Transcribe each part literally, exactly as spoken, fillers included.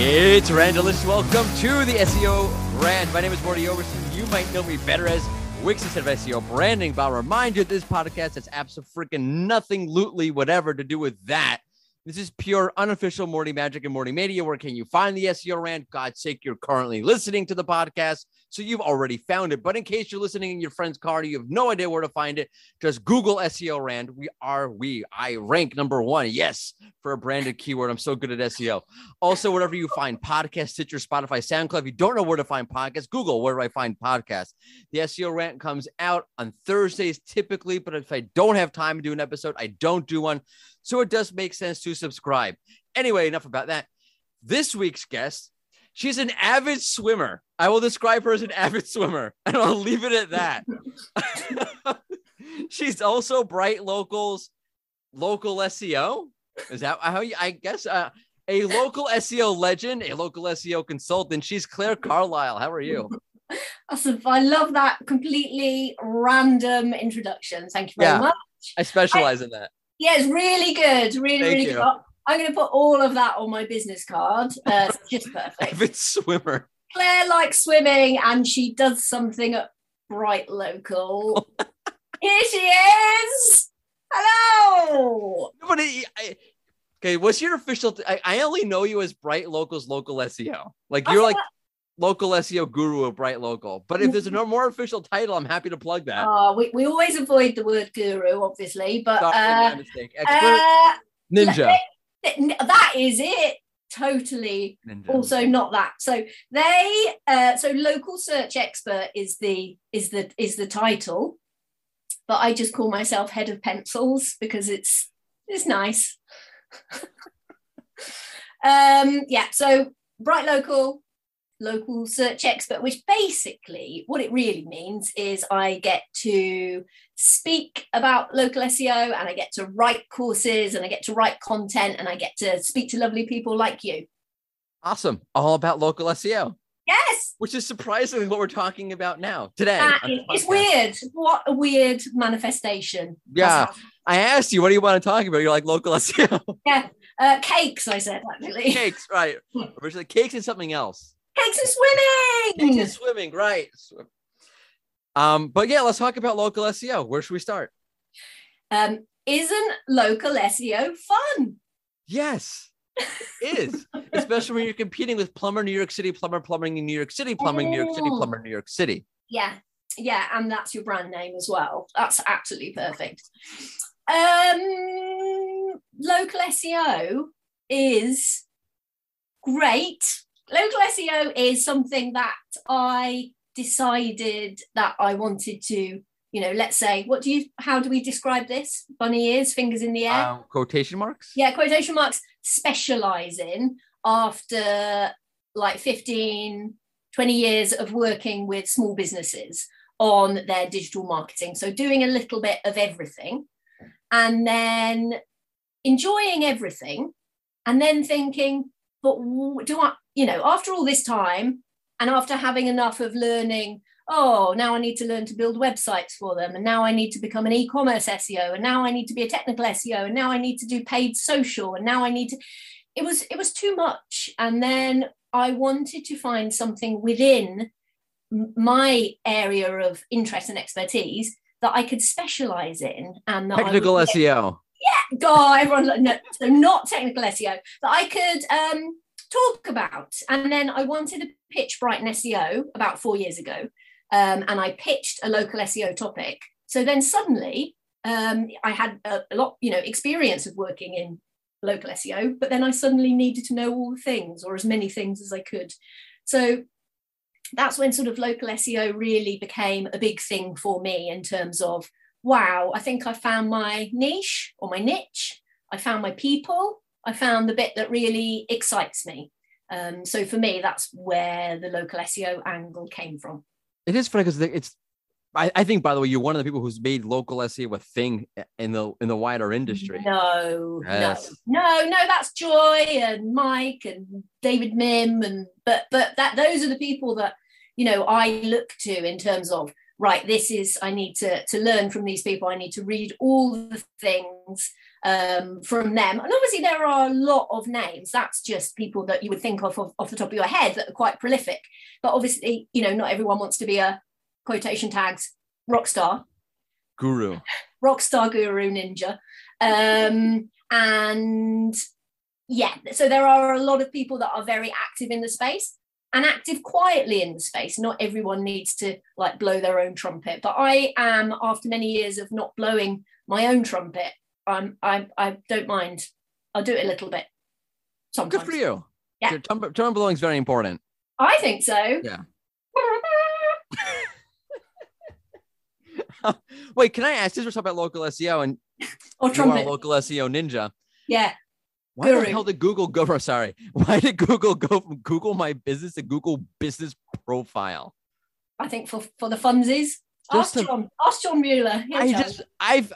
It's Randalists. Welcome to the S E O Rant. My name is Morty Oberstein. You might know me better as Wix instead of S E O branding, but I'll remind you this podcast has absolutely nothing, lootly, whatever to do with that. This is pure unofficial Morty magic and Morty media. Where can you find the S E O Rant? God's sake, you're currently listening to the podcast, so you've already found it. But in case you're listening in your friend's car, you have no idea where to find it. Just Google S E O Rant. We are we. I rank number one. Yes, for a branded keyword. I'm so good at S E O. Also, wherever you find podcasts, Stitcher, Spotify, SoundCloud. If you don't know where to find podcasts, Google, where do I find podcasts? The S E O Rant comes out on Thursdays typically, but if I don't have time to do an episode, I don't do one. So it does make sense to subscribe. Anyway, enough about that. This week's guest, she's an avid swimmer. I will describe her as an avid swimmer, and I'll leave it at that. She's also Bright Local's local S E O. Is that how you, I guess, uh, a local S E O legend, a local S E O consultant. She's Claire Carlile. How are you? Awesome. I love that completely random introduction. Thank you very yeah, much. I specialize I, in that. Yeah, it's really good. Really, Thank really you. good. I'm going to put all of that on my business card. Uh, it's just perfect. Avid swimmer. Claire likes swimming, and she does something at Bright Local. Here she is. Hello. But I, I, okay, what's your official? T- I, I only know you as Bright Local's local S E O. Like you're oh, like local S E O guru of Bright Local. But if there's a no more official title, I'm happy to plug that. Oh, we we always avoid the word guru, obviously. But Sorry, uh, my mistake. Expert uh, ninja. That is it. Totally Ninja. Also not that so they uh so local search expert is the is the is the title, but I just call myself head of pencils because it's it's nice. um yeah so Bright Local local search expert, which basically what it really means is I get to speak about local S E O, and I get to write courses, and I get to write content, and I get to speak to lovely people like you. Awesome. All about local S E O. Yes. Which is surprisingly what we're talking about now today. Uh, it's weird. What a weird manifestation. Yeah. That's- I asked you, what do you want to talk about? You're like local S E O. Yeah. Uh, cakes, I said, actually. Cakes, right. Originally, cakes and something else. Cakes and swimming. Cakes and swimming, right. Um, but yeah, let's talk about local S E O. Where should we start? Um, isn't local S E O fun? Yes, it is. Especially when you're competing with plumber, New York City, plumber, plumbing in New York City, plumbing, New York City, plumber, New York City. Yeah, yeah. And that's your brand name as well. That's absolutely perfect. Um, local S E O is great. Local S E O is something that I decided that I wanted to, you know, let's say, what do you, how do we describe this? Bunny ears, fingers in the air. Um, quotation marks? Yeah, quotation marks. Specialize in after like fifteen, twenty years of working with small businesses on their digital marketing. So doing a little bit of everything and then enjoying everything and then thinking, but do I, you know, after all this time and after having enough of learning, oh, now I need to learn to build websites for them. And now I need to become an e-commerce S E O. And now I need to be a technical S E O. And now I need to do paid social. And now I need to, it was, it was too much. And then I wanted to find something within my area of interest and expertise that I could specialize in. And that technical I would get, S E O. Yeah, God, everyone, no, so not technical S E O, that I could um, talk about. And then I wanted to pitch Brighton S E O about four years ago, um, and I pitched a local S E O topic. So then suddenly um, I had a, a lot, you know, experience of working in local S E O, but then I suddenly needed to know all the things or as many things as I could. So that's when sort of local S E O really became a big thing for me in terms of, wow, I think I found my niche or my niche. I found my people. I found the bit that really excites me. Um, so for me, that's where the local S E O angle came from. It is funny because it's, I, I think, by the way, you're one of the people who's made local S E O a thing in the in the wider industry. No, yes. no, no, no. That's Joy and Mike and David Mim, and but but that those are the people that, you know, I look to in terms of, right, this is, I need to, to learn from these people. I need to read all the things um, from them. And obviously there are a lot of names. That's just people that you would think of off, off the top of your head that are quite prolific. But obviously, you know, not everyone wants to be a quotation tags rock star. Guru. Rock star guru ninja. Um, and yeah, so there are a lot of people that are very active in the space and active quietly in the space. Not everyone needs to like blow their own trumpet, but I am, after many years of not blowing my own trumpet, I'm, I, I don't mind. I'll do it a little bit sometimes. Good for you. Yeah. Your trumpet, trumpet blowing is very important. I think so. Yeah. Wait, can I ask, since we're talking about local S E O and or trumpet. You are a local S E O ninja. Yeah. Why Guru. the hell did Google go? Oh, sorry, why did Google go from Google My Business to Google Business Profile? I think for, for the funsies. Ask, a, John, ask John Mueller. Here, I John. just I've,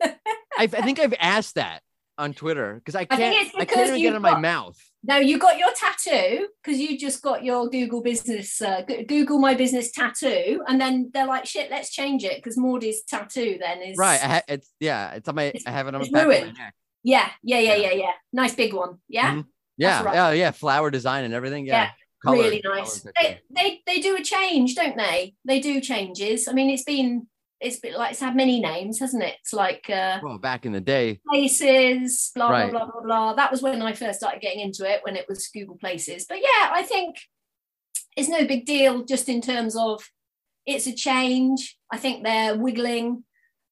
I've I think I've asked that on Twitter because I can't I, I can't even get it in my mouth. No, you got your tattoo because you just got your Google Business uh, Google My Business tattoo, and then they're like, shit, let's change it because Morty's tattoo then is right. I ha- it's yeah, it's on my. It's, I have it on my back of my neck. Yeah, yeah, yeah, yeah, yeah. Nice big one. Yeah. Mm-hmm. Yeah. Right. Yeah. Yeah. Flower design and everything. Yeah. yeah Color, really nice. They, they they do a change, don't they? They do changes. I mean, it's been it's been like it's had many names, hasn't it? It's like uh well, back in the day. Places, blah, right. blah, blah, blah, blah. That was when I first started getting into it, when it was Google Places. But yeah, I think it's no big deal just in terms of it's a change. I think they're wiggling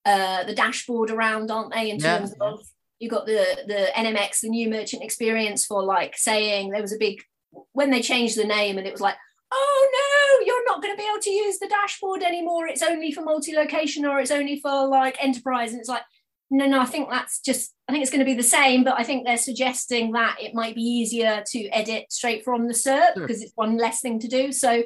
uh the dashboard around, aren't they, in yeah. terms of you got the the N M X, the new merchant experience, for like saying there was a big when they changed the name and it was like, oh no, you're not going to be able to use the dashboard anymore. It's only for multi-location or it's only for like enterprise. And it's like, no, no, I think that's just I think it's going to be the same. But I think they're suggesting that it might be easier to edit straight from the SERP because sure. it's one less thing to do. So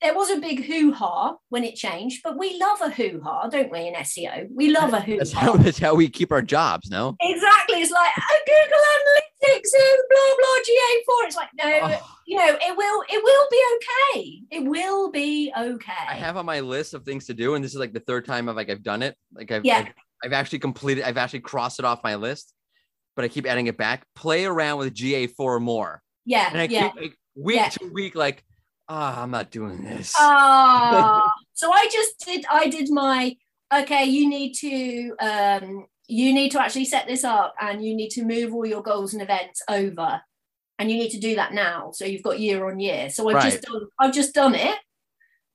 there was a big hoo-ha when it changed, but we love a hoo-ha, don't we, in S E O? We love a hoo-ha. That's how, that's how we keep our jobs, no? Exactly. It's like, oh, Google Analytics, blah, blah, G A four. It's like, no, oh. you know, it will it will be okay. It will be okay. I have on my list of things to do, and this is like the third time I've, like, I've done it. Like I've, yeah. I've, I've actually completed, I've actually crossed it off my list, but I keep adding it back. Play around with G A four more. Yeah, And I yeah. keep like, week yeah. to week, like, ah, oh, I'm not doing this. Ah, oh, so I just did, I did my, okay, you need to, um, you need to actually set this up and you need to move all your goals and events over and you need to do that now. So you've got year on year. So I've right. just done, I've just done it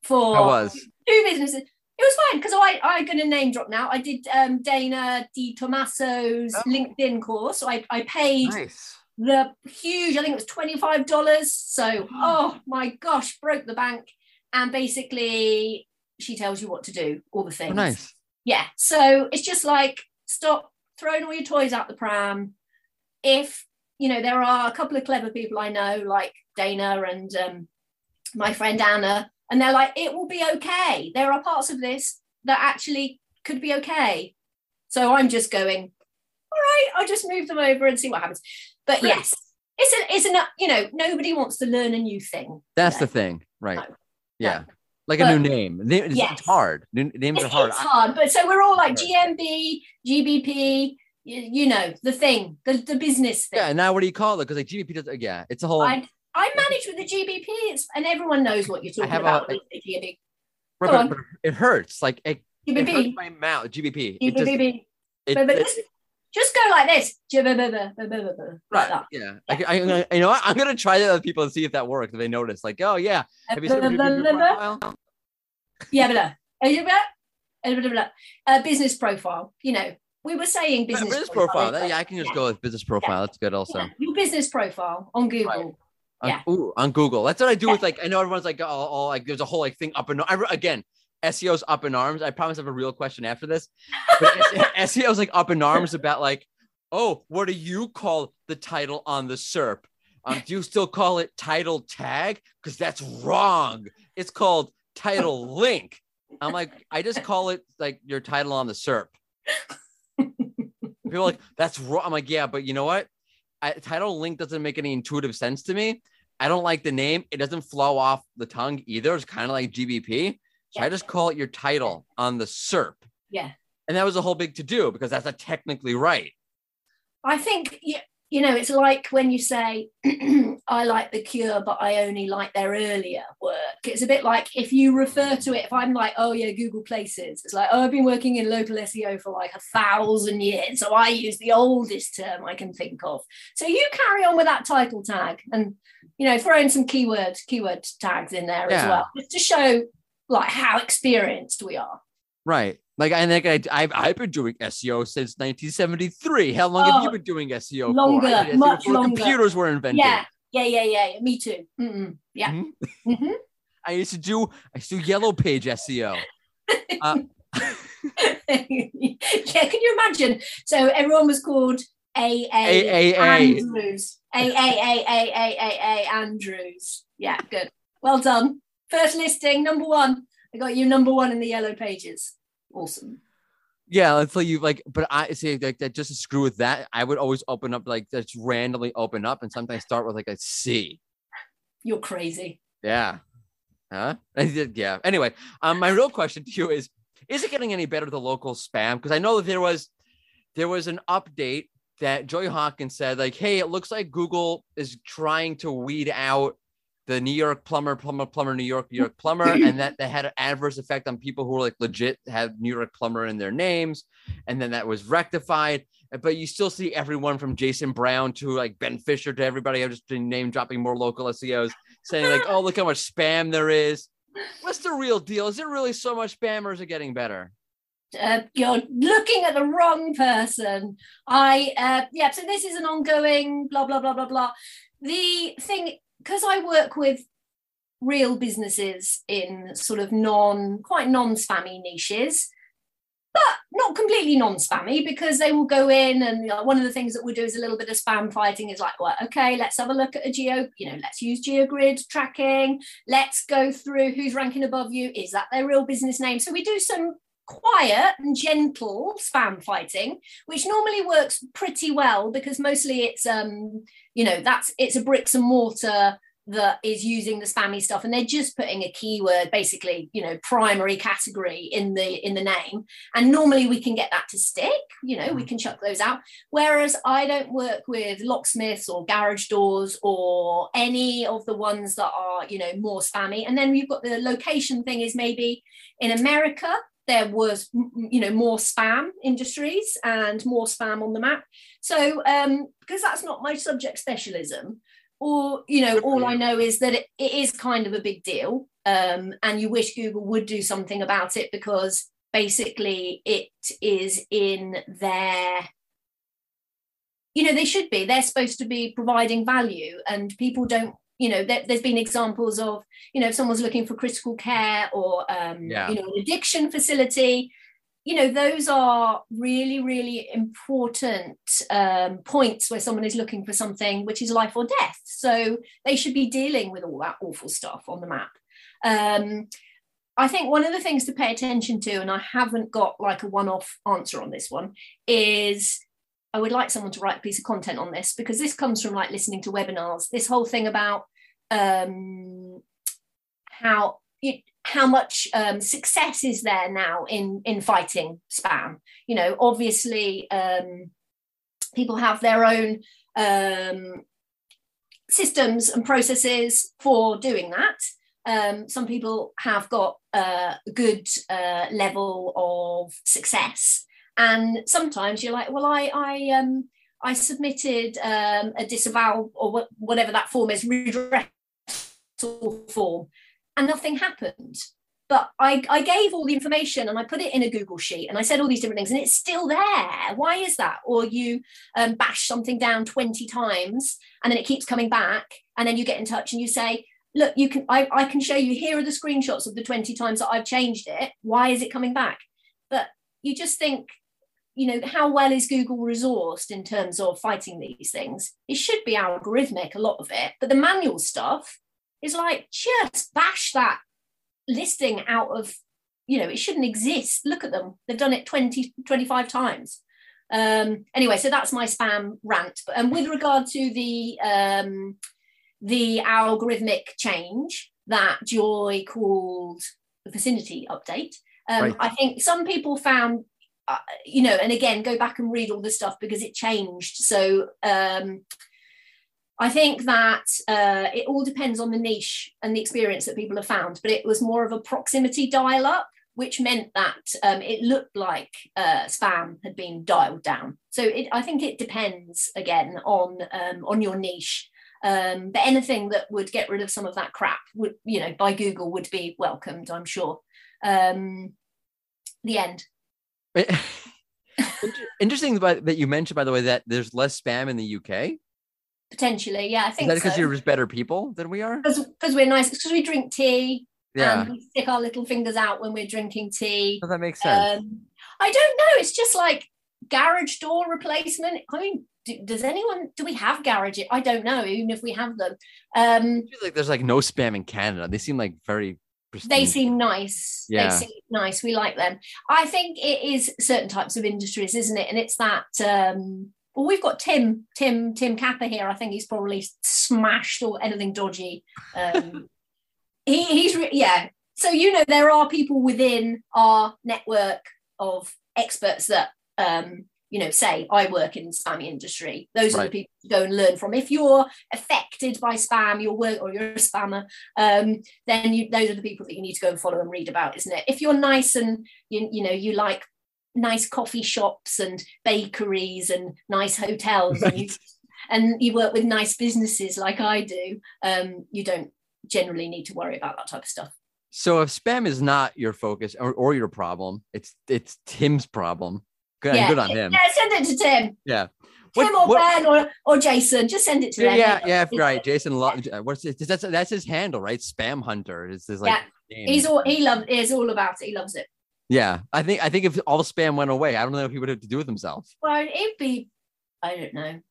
for was. two businesses. It was fine because I, I'm going to name drop now. I did um, Dana Di Tommaso's oh. LinkedIn course. So I, I paid. Nice. The huge, I think it was twenty-five dollars. So, oh my gosh, broke the bank. And basically, she tells you what to do, all the things. Oh, nice. Yeah. So it's just like, stop throwing all your toys out the pram. If, you know, there are a couple of clever people I know, like Dana and um, my friend Anna, and they're like, it will be okay. There are parts of this that actually could be okay. So I'm just going, all right, I'll just move them over and see what happens. But Great. yes, it's an, it's an, you know, nobody wants to learn a new thing. That's today. the thing, right? No. Yeah. No. Like but, a new name. It's, yes. it's hard. New, names it's, are hard. It's hard. But so we're all like G M B, G B P, you, you know, the thing, the, the business thing. Yeah. And now what do you call it? Because like G B P does, yeah, it's a whole. I, I manage with the G B P it's, and everyone knows what you're talking about. A, with G B P. But, but, but it hurts. Like it, it hurts my mouth. G B P. It just, it, but, but it, Just go like this. Right. Yeah. I, I, you know what? I'm going to try that with people and see if that works. If they notice, like, oh, yeah. Have you seen profile? Yeah. A business profile. You know, we were saying business, business profile. profile. Yeah. I can just yeah. go with business profile. Yeah. That's good also. Yeah. Your business profile on Google. Right. On, yeah. Ooh, on Google. That's what I do yeah. with like, I know everyone's like, oh, oh, like there's a whole like thing up and I, again. S E O's up in arms. I promise I have a real question after this. But S E O's like up in arms about like, oh, what do you call the title on the SERP? Um, do you still call it title tag? Because that's wrong. It's called title link. I'm like, I just call it like your title on the SERP. People are like, that's wrong. I'm like, yeah, but you know what? I, title link doesn't make any intuitive sense to me. I don't like the name. It doesn't flow off the tongue either. It's kind of like G B P. So yeah. I just call it your title on the SERP. Yeah. And that was a whole big to-do because that's not technically right. I think, you know, it's like when you say, I like the cure, but I only like their earlier work. It's a bit like if you refer to it, if I'm like, oh yeah, Google Places, it's like, oh, I've been working in local S E O for like a thousand years. So I use the oldest term I can think of. So you carry on with that title tag and, you know, throw in some keyword, keyword tags in there yeah. as well, just to show like how experienced we are. Right. Like, I think I, I've, I've been doing S E O since nineteen seventy-three. How long oh, have you been doing S E O longer, for? I mean, much before longer. Computers were invented. Yeah, yeah, yeah, yeah. Me too. Mm-mm. Yeah. Mm-hmm. Mm-hmm. I used to do, I used to do yellow page S E O. uh, yeah, can you imagine? So everyone was called A A Andrews. A A A A A A Andrews. Yeah, good. Well done. First listing, number one. I got you number one in the yellow pages. Awesome. Yeah, until you like, but I see like that just to screw with that. I would always open up like just randomly open up and sometimes start with like a C. You're crazy. Yeah. Huh? Yeah. Anyway, um, my real question to you is: is it getting any better, the local spam? Because I know that there was, there was an update that Joey Hawkins said like, "Hey, it looks like Google is trying to weed out the New York plumber, plumber, plumber, New York, New York plumber," and that they had an adverse effect on people who were like legit had New York plumber in their names. And then that was rectified, but you still see everyone from Jason Brown to like Ben Fisher to everybody. I'm just name dropping more local S E Os saying like, oh, look how much spam there is. What's the real deal? Is there really so much spam, or is it getting better? Uh, you're looking at the wrong person. I, uh, yeah. So this is an ongoing blah, blah, blah, blah, blah. The thing, because I work with real businesses in sort of non, quite non-spammy niches, but not completely non-spammy, because they will go in and, you know, one of the things that we do is a little bit of spam fighting. Is like, well, okay, let's have a look at a geo, you know, let's use GeoGrid tracking. Let's go through who's ranking above you. Is that their real business name? So we do some quiet and gentle spam fighting, which normally works pretty well, because mostly it's um you know that's it's a bricks and mortar that is using the spammy stuff, and they're just putting a keyword, basically, you know, primary category in the in the name, and normally we can get that to stick, you know, we can chuck those out. Whereas I don't work with locksmiths or garage doors or any of the ones that are, you know, more spammy. And then you've got the location thing is maybe in America there was, you know, more spam industries and more spam on the map. So, um, because that's not my subject specialism, or, you know, all I know is that it, it is kind of a big deal. Um, and you wish Google would do something about it, because basically it is in their, you know, they should be, they're supposed to be providing value, and people don't, you know, there, there's been examples of, you know, if someone's looking for critical care or, um, yeah. you know, an addiction facility, you know, those are really, really important um, points where someone is looking for something which is life or death. So they should be dealing with all that awful stuff on the map. Um, I think one of the things to pay attention to, and I haven't got like a one-off answer on this one, is I would like someone to write a piece of content on this, because this comes from like listening to webinars, this whole thing about um, how you, how much um, success is there now in, in fighting spam. You know, obviously um, people have their own um, systems and processes for doing that. Um, some people have got uh, a good uh, level of success. And sometimes you're like, well, I I um I submitted um, a disavowal or what, whatever that form is, redressal form, and nothing happened. But I, I gave all the information and I put it in a Google sheet and I said all these different things and it's still there. Why is that? Or you um, bash something down twenty times and then it keeps coming back, and then you get in touch and you say, look, you can I, I can show you, here are the screenshots of the twenty times that I've changed it. Why is it coming back? But you just think, you know, how well is Google resourced in terms of fighting these things? It should be algorithmic, a lot of it, but the manual stuff is like, just bash that listing out of, you know, it shouldn't exist. Look at them. They've done it twenty, twenty-five times. Um, anyway, so that's my spam rant. But, and with regard to the, um, the algorithmic change that Joy called the vicinity update, um, right. I think some people found uh, you know, and again, go back and read all this stuff because it changed. So um, I think that uh, it all depends on the niche and the experience that people have found, but it was more of a proximity dial up, which meant that um, it looked like uh, spam had been dialed down. So it, I think it depends, again, on um, on your niche. Um, but anything that would get rid of some of that crap, would, you know, by Google would be welcomed, I'm sure. Um, the end. Interesting that you mentioned, by the way, that there's less spam in the U K. Potentially, yeah, I think so. Is that because so. You're better people than we are? Because we're nice, because we drink tea. Yeah. And we stick our little fingers out when we're drinking tea. Well, that makes sense. Um, I don't know. It's just like garage door replacement. I mean, do, does anyone, do we have garage? I don't know, even if we have them. Um, I feel like there's like no spam in Canada. They seem like very pristine. They seem nice. Yeah. They seem nice. We like them. I think it is certain types of industries, isn't it? And it's that, um, well, we've got Tim, Tim, Tim Capper here. I think he's probably smashed or anything dodgy. Um He, he's re- yeah. So, you know, there are people within our network of experts that, um, you know, say I work in the spam industry. Those right. are the people to go and learn from. If you're affected by spam, your work, or you're a spammer, um, then you, those are the people that you need to go and follow and read about, isn't it? If you're nice and you, you know, you like nice coffee shops and bakeries and nice hotels, right. and, you, and you work with nice businesses like I do, um, you don't generally need to worry about that type of stuff. So if spam is not your focus or, or your problem, it's it's Tim's problem. Good, yeah, good on him. Yeah, send it to Tim. Yeah. What, Tim or what, Ben or, or Jason, just send it to yeah, them. Yeah, yeah, yeah, right. Jason, yeah. What's it? That's that's his handle, right? Spam Hunter. It's this like yeah. Name. He's all he loves. Is all about it. He loves it. Yeah, I think I think if all spam went away, I don't know if he would have to do with himself. Well, it'd be, I don't know,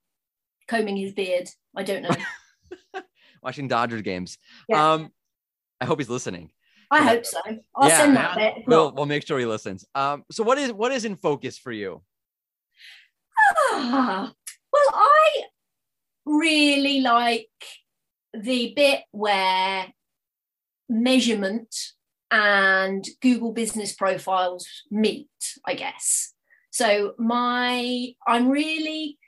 combing his beard. I don't know. Watching Dodgers games. Yeah. Um, I hope he's listening. I hope so. I'll yeah, send that bit. We'll, we'll make sure he listens. Um, so what is what is in focus for you? Ah, well, I really like the bit where measurement and Google Business Profiles meet, I guess. So my, I'm really...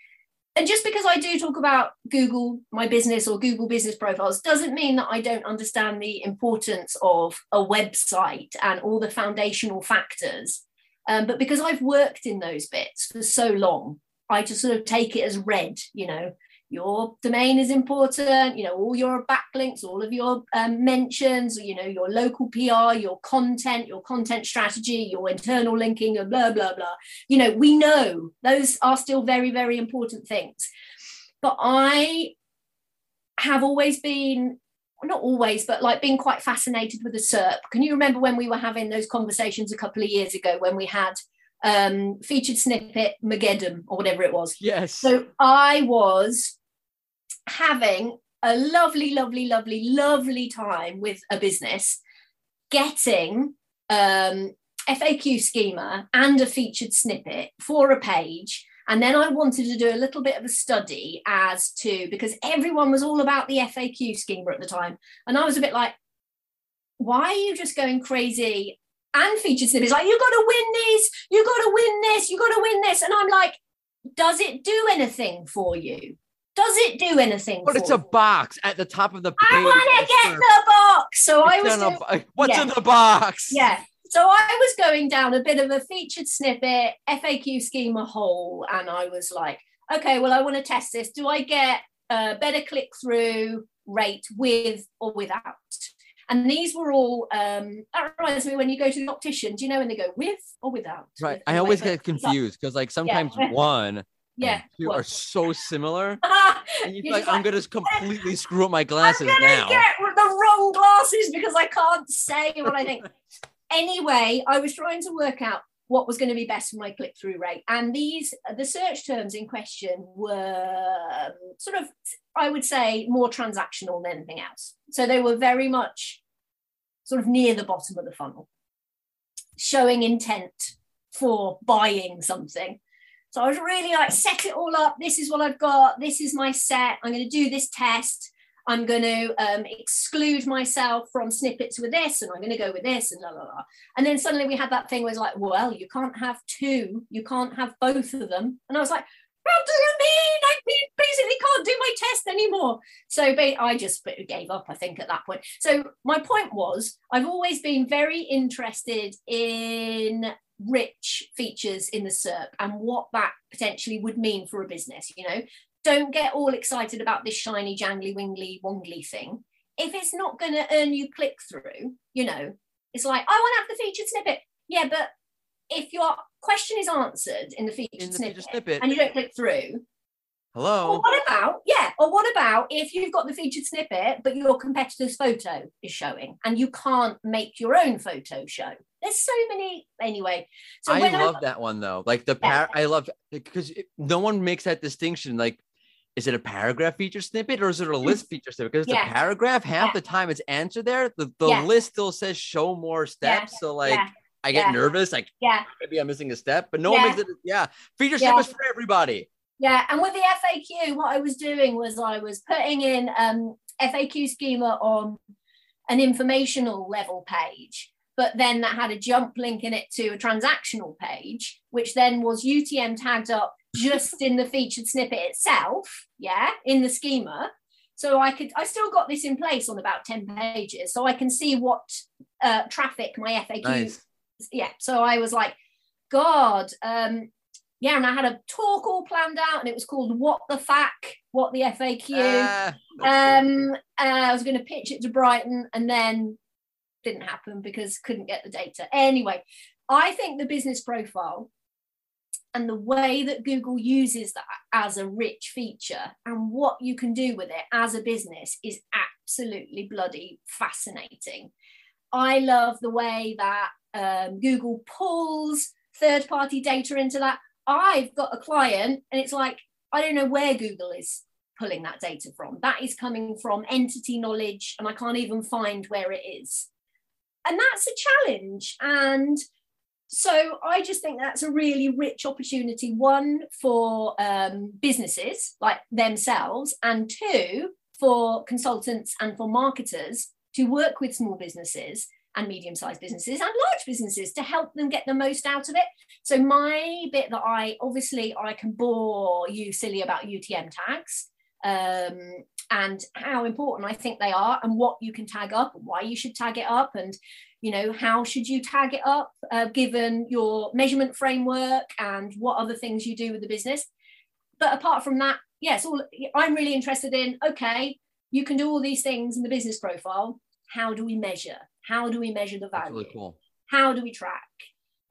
And just because I do talk about Google, my business, or Google Business Profiles doesn't mean that I don't understand the importance of a website and all the foundational factors. Um, but because I've worked in those bits for so long, I just sort of take it as read, you know, your domain is important, you know, all your backlinks, all of your um, mentions, you know, your local P R, your content, your content strategy, your internal linking, and blah, blah, blah. You know, we know those are still very, very important things. But I have always been, not always, but like being quite fascinated with the S E R P. Can you remember when we were having those conversations a couple of years ago when we had Um, featured snippet Mageddon or whatever it was? Yes. So I was having a lovely, lovely, lovely, lovely time with a business getting um, F A Q schema and a featured snippet for a page. And then I wanted to do a little bit of a study as to, because everyone was all about the F A Q schema at the time. And I was a bit like, why are you just going crazy? And featured snippets like, you got to win these, you got to win this, you got to win this. And I'm like, does it do anything for you? Does it do anything but for you? But it's a box at the top of the page. I want to get there. The box. So it's I was doing, a, what's yeah. in the box? Yeah. So I was going down a bit of a featured snippet, F A Q schema hole. And I was like, okay, well, I want to test this. Do I get a better click-through rate with or without? And these were all, um, that reminds me when you go to the optician, do you know when they go with or without? Right. With I always get confused because like sometimes yeah. one yeah. and two what? are so similar. And you like, like, I'm going to completely screw up my glasses I'm now. I'm going to get the wrong glasses because I can't say what I think. Anyway, I was trying to work out what was going to be best for my click-through rate. And these, the search terms in question were sort of, I would say, more transactional than anything else. So they were very much sort of near the bottom of the funnel, showing intent for buying something. So I was really like, set it all up. This is what I've got. This is my set. I'm going to do this test. I'm going to um, exclude myself from snippets with this, and I'm going to go with this, and la la la. And then suddenly we had that thing where it's like, well, you can't have two, you can't have both of them. And I was like, what do you mean? I basically can't do my test anymore. So I just gave up, I think, at that point. So my point was, I've always been very interested in rich features in the SERP and what that potentially would mean for a business. You know, don't get all excited about this shiny, jangly, wingly, wongly thing. If it's not going to earn you click through, you know, it's like, I want to have the featured snippet. Yeah, but if your question is answered in the featured, in the snippet, featured snippet and you don't click through, hello. Or what about, yeah, or what about if you've got the featured snippet, but your competitor's photo is showing and you can't make your own photo show? There's so many, anyway. So I love I, that one though. Like the, par- yeah. I love, because no one makes that distinction. Like, is it a paragraph feature snippet or is it a list feature snippet? Because it's yeah. a paragraph, half yeah. the time it's answered there. The, the yeah. list still says show more steps. Yeah. So like, yeah. I get yeah. nervous, like yeah. maybe I'm missing a step, but no yeah. one makes it, yeah. feature yeah. snippets for everybody. Yeah, and with the F A Q, what I was doing was I was putting in um, F A Q schema on an informational level page, but then that had a jump link in it to a transactional page, which then was U T M tagged up just in the featured snippet itself, yeah, in the schema. So I could, I still got this in place on about ten pages, so I can see what uh, traffic my F A Q. Nice. Yeah, so I was like, God, um, yeah, and I had a talk all planned out, and it was called "What the F A Q," what the F A Q. Uh, um, I was going to pitch it to Brighton, and then didn't happen because couldn't get the data. Anyway, I think the business profile and the way that Google uses that as a rich feature and what you can do with it as a business is absolutely bloody fascinating. I love the way that Um, Google pulls third-party data into that. I've got a client and it's like, I don't know where Google is pulling that data from. That is coming from entity knowledge and I can't even find where it is. And that's a challenge. And so I just think that's a really rich opportunity, one, for um, businesses like themselves, and two, for consultants and for marketers to work with small businesses and medium-sized businesses and large businesses to help them get the most out of it. So my bit that I, obviously I can bore you silly about U T M tags um, and how important I think they are and what you can tag up and why you should tag it up and, you know, how should you tag it up uh, given your measurement framework and what other things you do with the business. But apart from that, yes, all I'm really interested in, okay, you can do all these things in the business profile. How do we measure? How do we measure the value? Really cool. How do we track?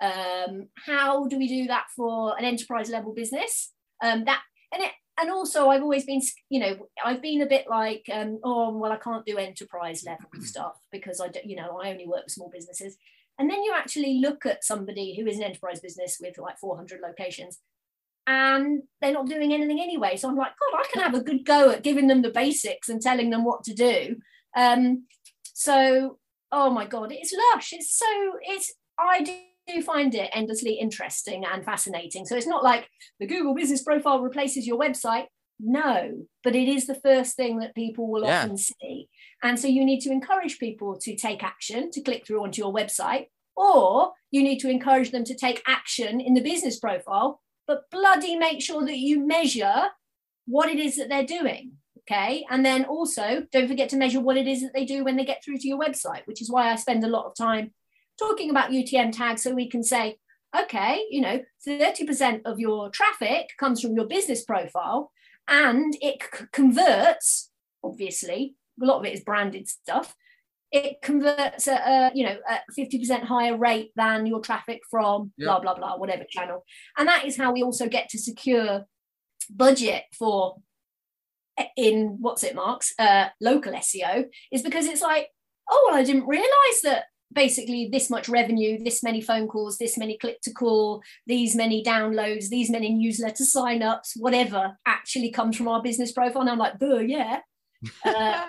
Um, how do we do that for an enterprise level business? Um, that and it, and also I've always been, you know, I've been a bit like, um, oh, well, I can't do enterprise level stuff because I, do, you know, I only work with small businesses. And then you actually look at somebody who is an enterprise business with like four hundred locations and they're not doing anything anyway. So I'm like, God, I can have a good go at giving them the basics and telling them what to do. Um, so. Oh my God, it's lush. It's so, it's, I do find it endlessly interesting and fascinating. So it's not like the Google Business Profile replaces your website. No, but it is the first thing that people will yeah. often see. And so you need to encourage people to take action, to click through onto your website, or you need to encourage them to take action in the business profile, but bloody make sure that you measure what it is that they're doing. Okay. And then also don't forget to measure what it is that they do when they get through to your website, which is why I spend a lot of time talking about U T M tags. So we can say, okay, you know, thirty percent of your traffic comes from your business profile and it c- converts, obviously, a lot of it is branded stuff. It converts at a, you know, at fifty percent higher rate than your traffic from yeah. blah, blah, blah, whatever channel. And that is how we also get to secure budget for in what's it marks uh local S E O, is because it's like, oh well, I didn't realize that basically this much revenue, this many phone calls, this many click to call, these many downloads, these many newsletter signups, whatever, actually comes from our business profile. And I'm like, boo, yeah uh,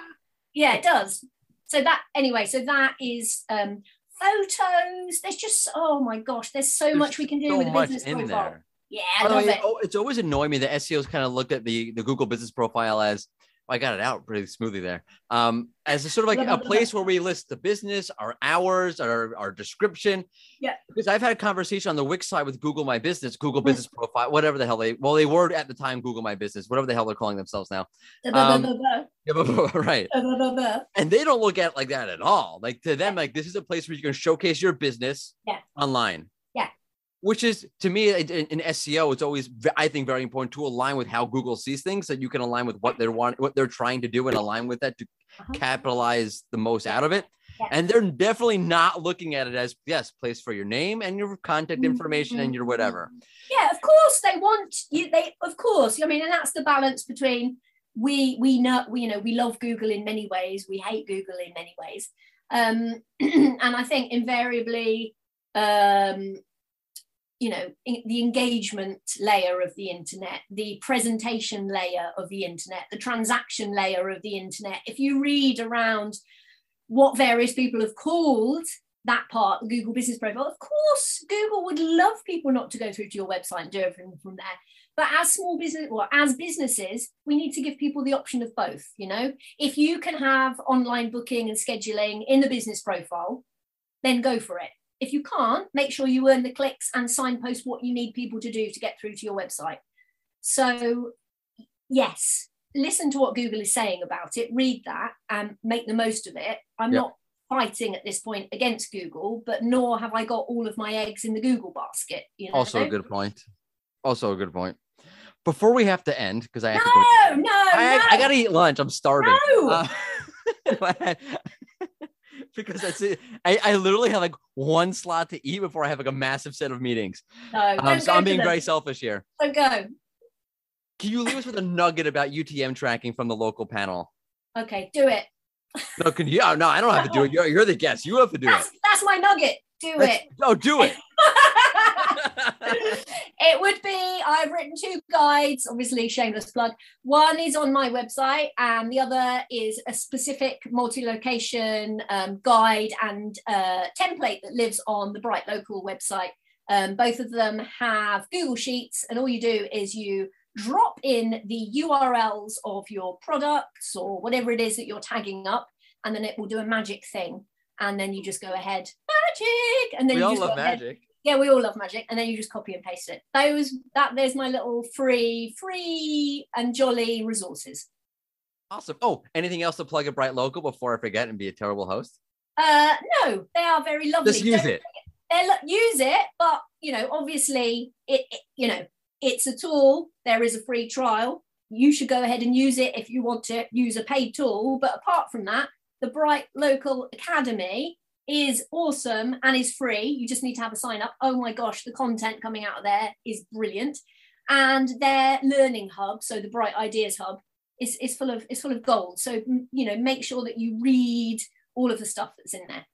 yeah it does. So that anyway, so that is um photos. There's just, oh my gosh, there's so there's much we can do so with a business profile there. Yeah, I love it. It's always annoyed me that S E Os kind of look at the, the Google business profile as I got it out pretty smoothly there. Um, as a sort of like a place where we list the business, our hours, our, our description. Yeah. Because I've had a conversation on the Wix side with Google My Business, Google Business Profile, whatever the hell they, well, they were at the time, Google My Business, whatever the hell they're calling themselves now. Um, right. And they don't look at it like that at all. Like to them, like this is a place where you can showcase your business yeah. online. Yeah. Which is, to me, in S E O, it's always, I think, very important to align with how Google sees things, so you can align with what they're want, what they're trying to do, and align with that to uh-huh. capitalize the most out of it. Yeah. And they're definitely not looking at it as, yes, place for your name and your contact information mm-hmm. and your whatever. Yeah, of course they want you. They, of course, I mean, and that's the balance between we we know we you know we love Google in many ways, we hate Google in many ways, um, and I think invariably. Um, you know, the engagement layer of the internet, the presentation layer of the internet, the transaction layer of the internet. If you read around what various people have called that part, the Google Business Profile, of course, Google would love people not to go through to your website and do everything from there. But as small business or as businesses, we need to give people the option of both. You know, if you can have online booking and scheduling in the business profile, then go for it. If you can't, make sure you earn the clicks and signpost what you need people to do to get through to your website. So yes, listen to what Google is saying about it, read that and make the most of it. I'm yep. not fighting at this point against Google, but nor have I got all of my eggs in the Google basket. You know? Also a good point. Also a good point. Before we have to end, because I have no, to go- no, I, no. I gotta eat lunch. I'm starving. No. Uh, because that's it. I, I literally have like one slot to eat before I have like a massive set of meetings. No, um, so I'm being very selfish here. Don't go. Can you leave us with a nugget about U T M tracking from the local panel? Okay, do it. No, can you? Oh, no, I don't have to do it. You're, you're the guest. You have to do that's, it. That's my nugget. Do that's, it. No, do it. It would be, I've written two guides, obviously shameless plug. One is on my website and the other is a specific multi-location um, guide and uh, template that lives on the Bright Local website. Um, both of them have Google Sheets, and all you do is you drop in the U R Ls of your products or whatever it is that you're tagging up, and then it will do a magic thing. And then you just go ahead, magic. And then we you all just love magic. Yeah, we all love magic. And then you just copy and paste it. Those that there's my little free, free and jolly resources. Awesome. Oh, anything else to plug at Bright Local before I forget and be a terrible host? Uh, no, they are very lovely. Just use Don't, it. Use it, but you know, obviously, it, it you know, it's a tool. There is a free trial. You should go ahead and use it if you want to use a paid tool. But apart from that, the Bright Local Academy is awesome and is free. You just need to have a sign up. Oh my gosh, the content coming out of there is brilliant. And their learning hub, so the Bright Ideas Hub, is, is full of is full of gold. So, you know, make sure that you read all of the stuff that's in there.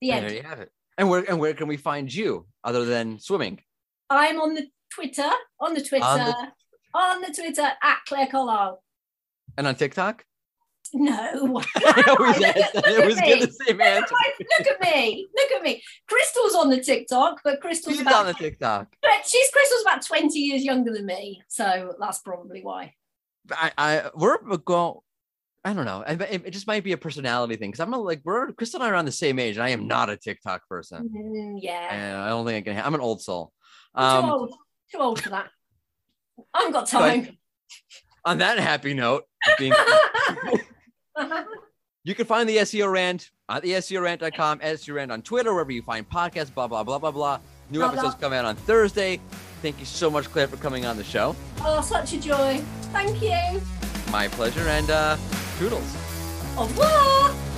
The end. There you have it. And where and where can we find you other than swimming? I'm on the Twitter, on the Twitter, on the, on the Twitter at Claire Carlile. And on TikTok? No. I always look asked at, that. It was good to say, man. Look at me. Look at me. Crystal's on the TikTok, but Crystal's she's about, on the TikTok. But she's Crystal's about twenty years younger than me, so that's probably why. I, I we're going. I don't know. It, it just might be a personality thing because I'm a, like we're Crystal and I are on the same age, and I am not a TikTok person. Mm, yeah. And I don't think I can. I'm an old soul. Um, too old. Too old for that. I haven't got time. But, on that happy note, being. You can find the S E O Rant at the S E O Rant dot com, S E O Rant on Twitter, wherever you find podcasts, blah, blah, blah, blah, blah. New blah, episodes blah. Come out on Thursday. Thank you so much, Claire, for coming on the show. Oh, such a joy. Thank you. My pleasure, and uh, toodles. Au revoir.